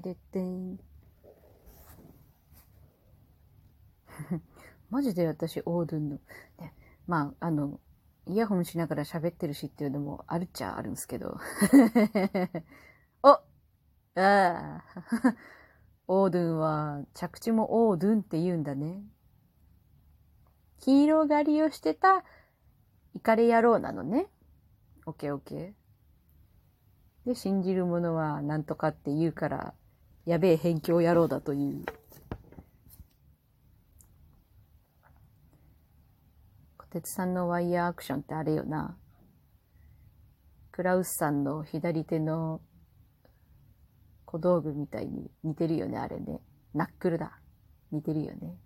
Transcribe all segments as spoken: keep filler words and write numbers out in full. てれってん。マジで私オードゥンの、ね、まああのイヤホンしながら喋ってるしっていうのもあるっちゃあるんですけど。お、ああ、オードゥンは着地もオードゥンって言うんだね。黄色狩りをしてたイカレ野郎なのね。オケオケ。で、信じる者はなんとかって言うから、やべえ辺境野郎だという。小鉄さんのワイヤーアクションってあれよな。クラウスさんの左手の小道具みたいに似てるよね、あれね。ナックルだ。似てるよね。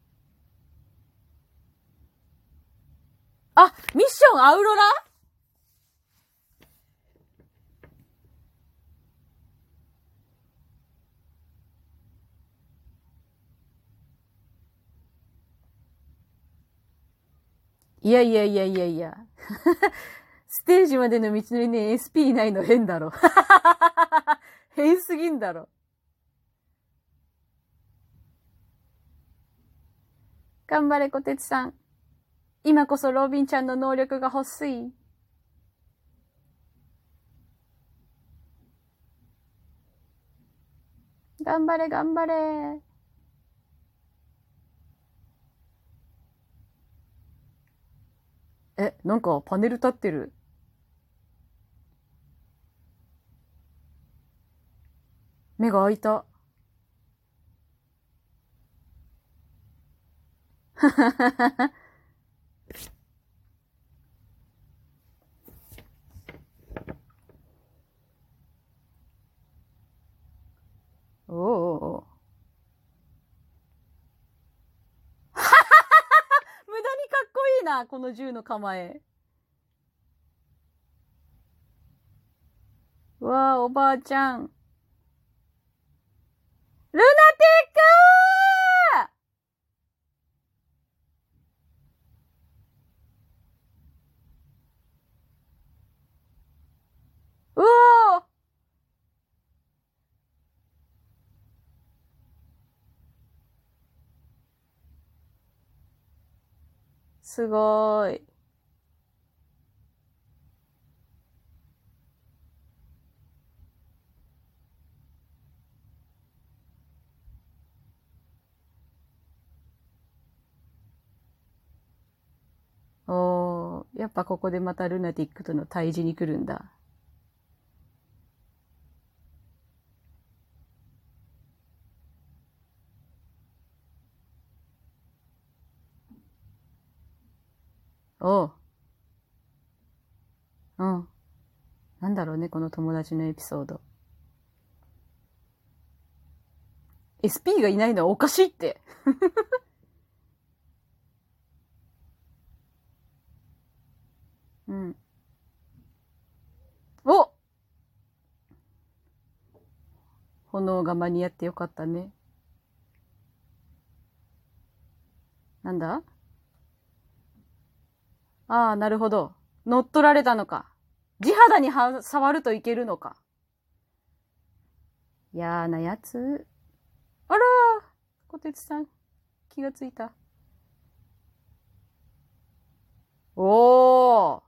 あ、ミッションアウロラ？いやいやいやいやいや。ステージまでの道のりね、エスピー いないの変だろ。変すぎんだろ。頑張れ、こてつさん。今こそロビンちゃんの能力が欲しい。頑張れ、頑張れ。え、なんかパネル立ってる。目が開いた。はははは。おーおーおー。いいな、この銃の構え。わあ、おばあちゃん。ルナティック！うおー！すごーい。おー、やっぱここでまたルナティックとの対峙に来るんだ。おう。うん。なんだろうね、この友達のエピソード。エスピー がいないのはおかしいって。うん。お！炎が間に合ってよかったね。なんだ？ああ、なるほど。乗っ取られたのか。地肌には触るといけるのか。嫌なやつ。あらー、こてつさん、気がついた。おー。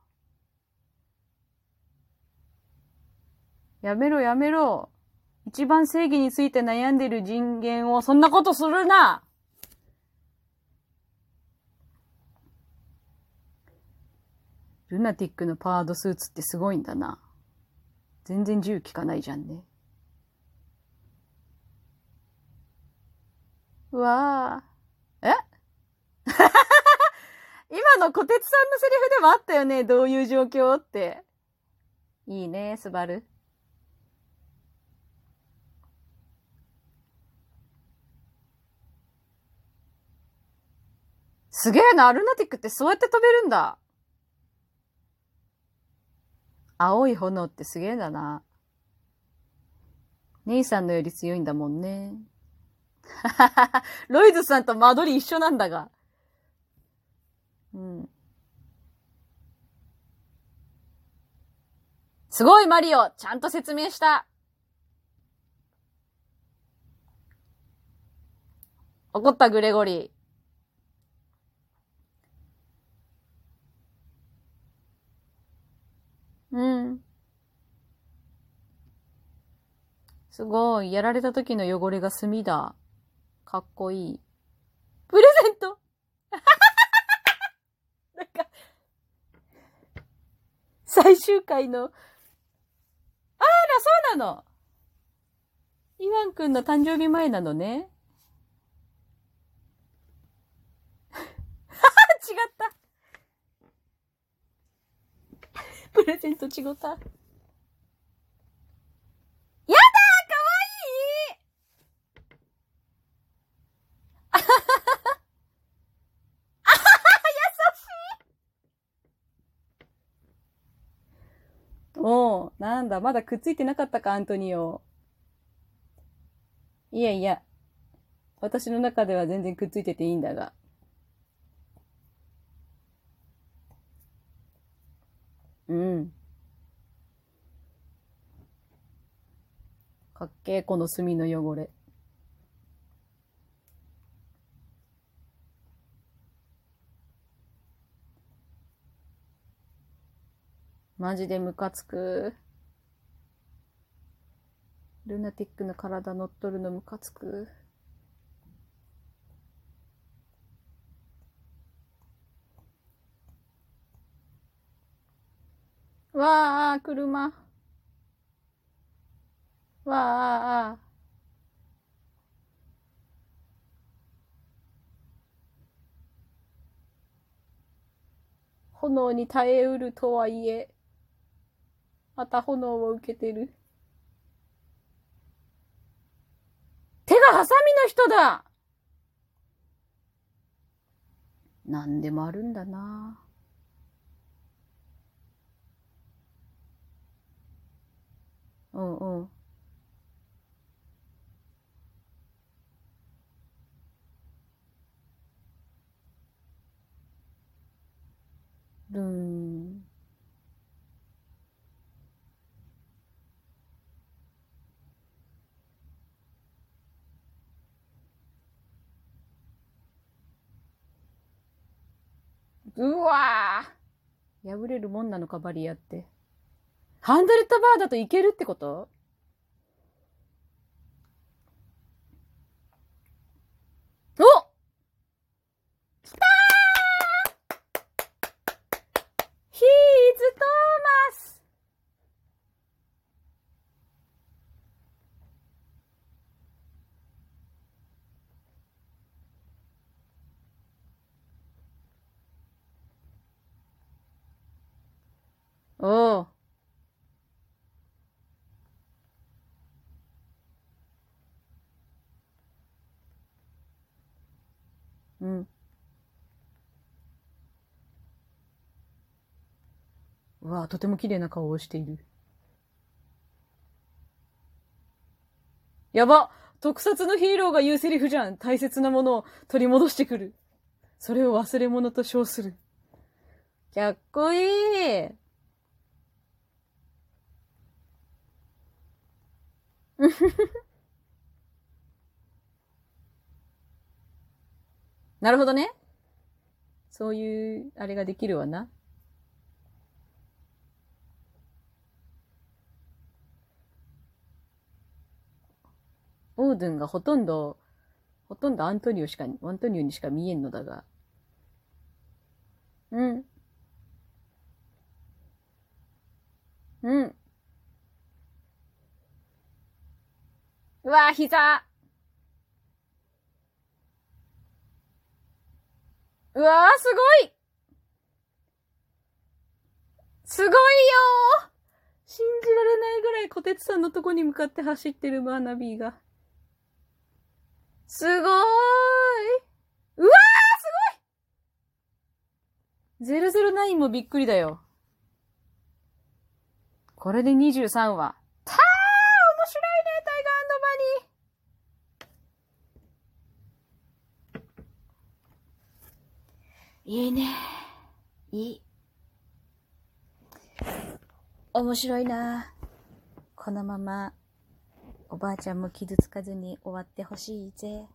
やめろやめろ。一番正義について悩んでる人間をそんなことするな。ルナティックのパワードスーツってすごいんだな。全然銃効かないじゃんね。うわー。え今の小鉄さんのセリフでもあったよね。どういう状況って。いいね、スバル。すげえな、ルナティックってそうやって飛べるんだ。青い炎ってすげえだな。姉さんのより強いんだもんね。ロイズさんと間取り一緒なんだが。うん。すごいマリオ、ちゃんと説明した。怒ったグレゴリー。うん、すごい。やられた時の汚れが墨だ。かっこいい。プレゼントなんか最終回の、あらそうなの、イワンくんの誕生日前なのね違ったプレゼント違った。やだー、かわいいあはははあはは優しい。おう、なんだ、まだくっついてなかったか、アントニオ。いやいや、私の中では全然くっついてていいんだが。うん。かっけえ、この墨の汚れ。マジでムカつく。ルナティックの体乗っとるのムカつく。わあ、車。わあ、あ炎に耐えうるとはいえ、また炎を受けてる。手がハサミの人だ。なんでもあるんだな。うんうん。ルン。うわー、破れるもんなのか、バリアって。ハンドレッドバーだといけるってこと？お！きたー！ヒーズ・トーマス！おう。うん。うわぁ、とても綺麗な顔をしている。やば、特撮のヒーローが言うセリフじゃん。大切なものを取り戻してくる。それを忘れ物と称する。かっこいい。うふふ。なるほどね。そういう、あれができるわな。オードゥンがほとんど、ほとんどアントニオしか、アントニオにしか見えんのだが。うん。うん。うわぁ、膝。うわー、すごい、すごいよー、信じられないぐらい小鉄さんのとこに向かって走ってるバーナビーが。すごーい。うわー、すごい。ゼロゼロナインもびっくりだよ。これでにじゅうさんわ。たー、面白いね、タイガー&バニー。いいね。いい。面白いな。このままおばあちゃんも傷つかずに終わってほしいぜ。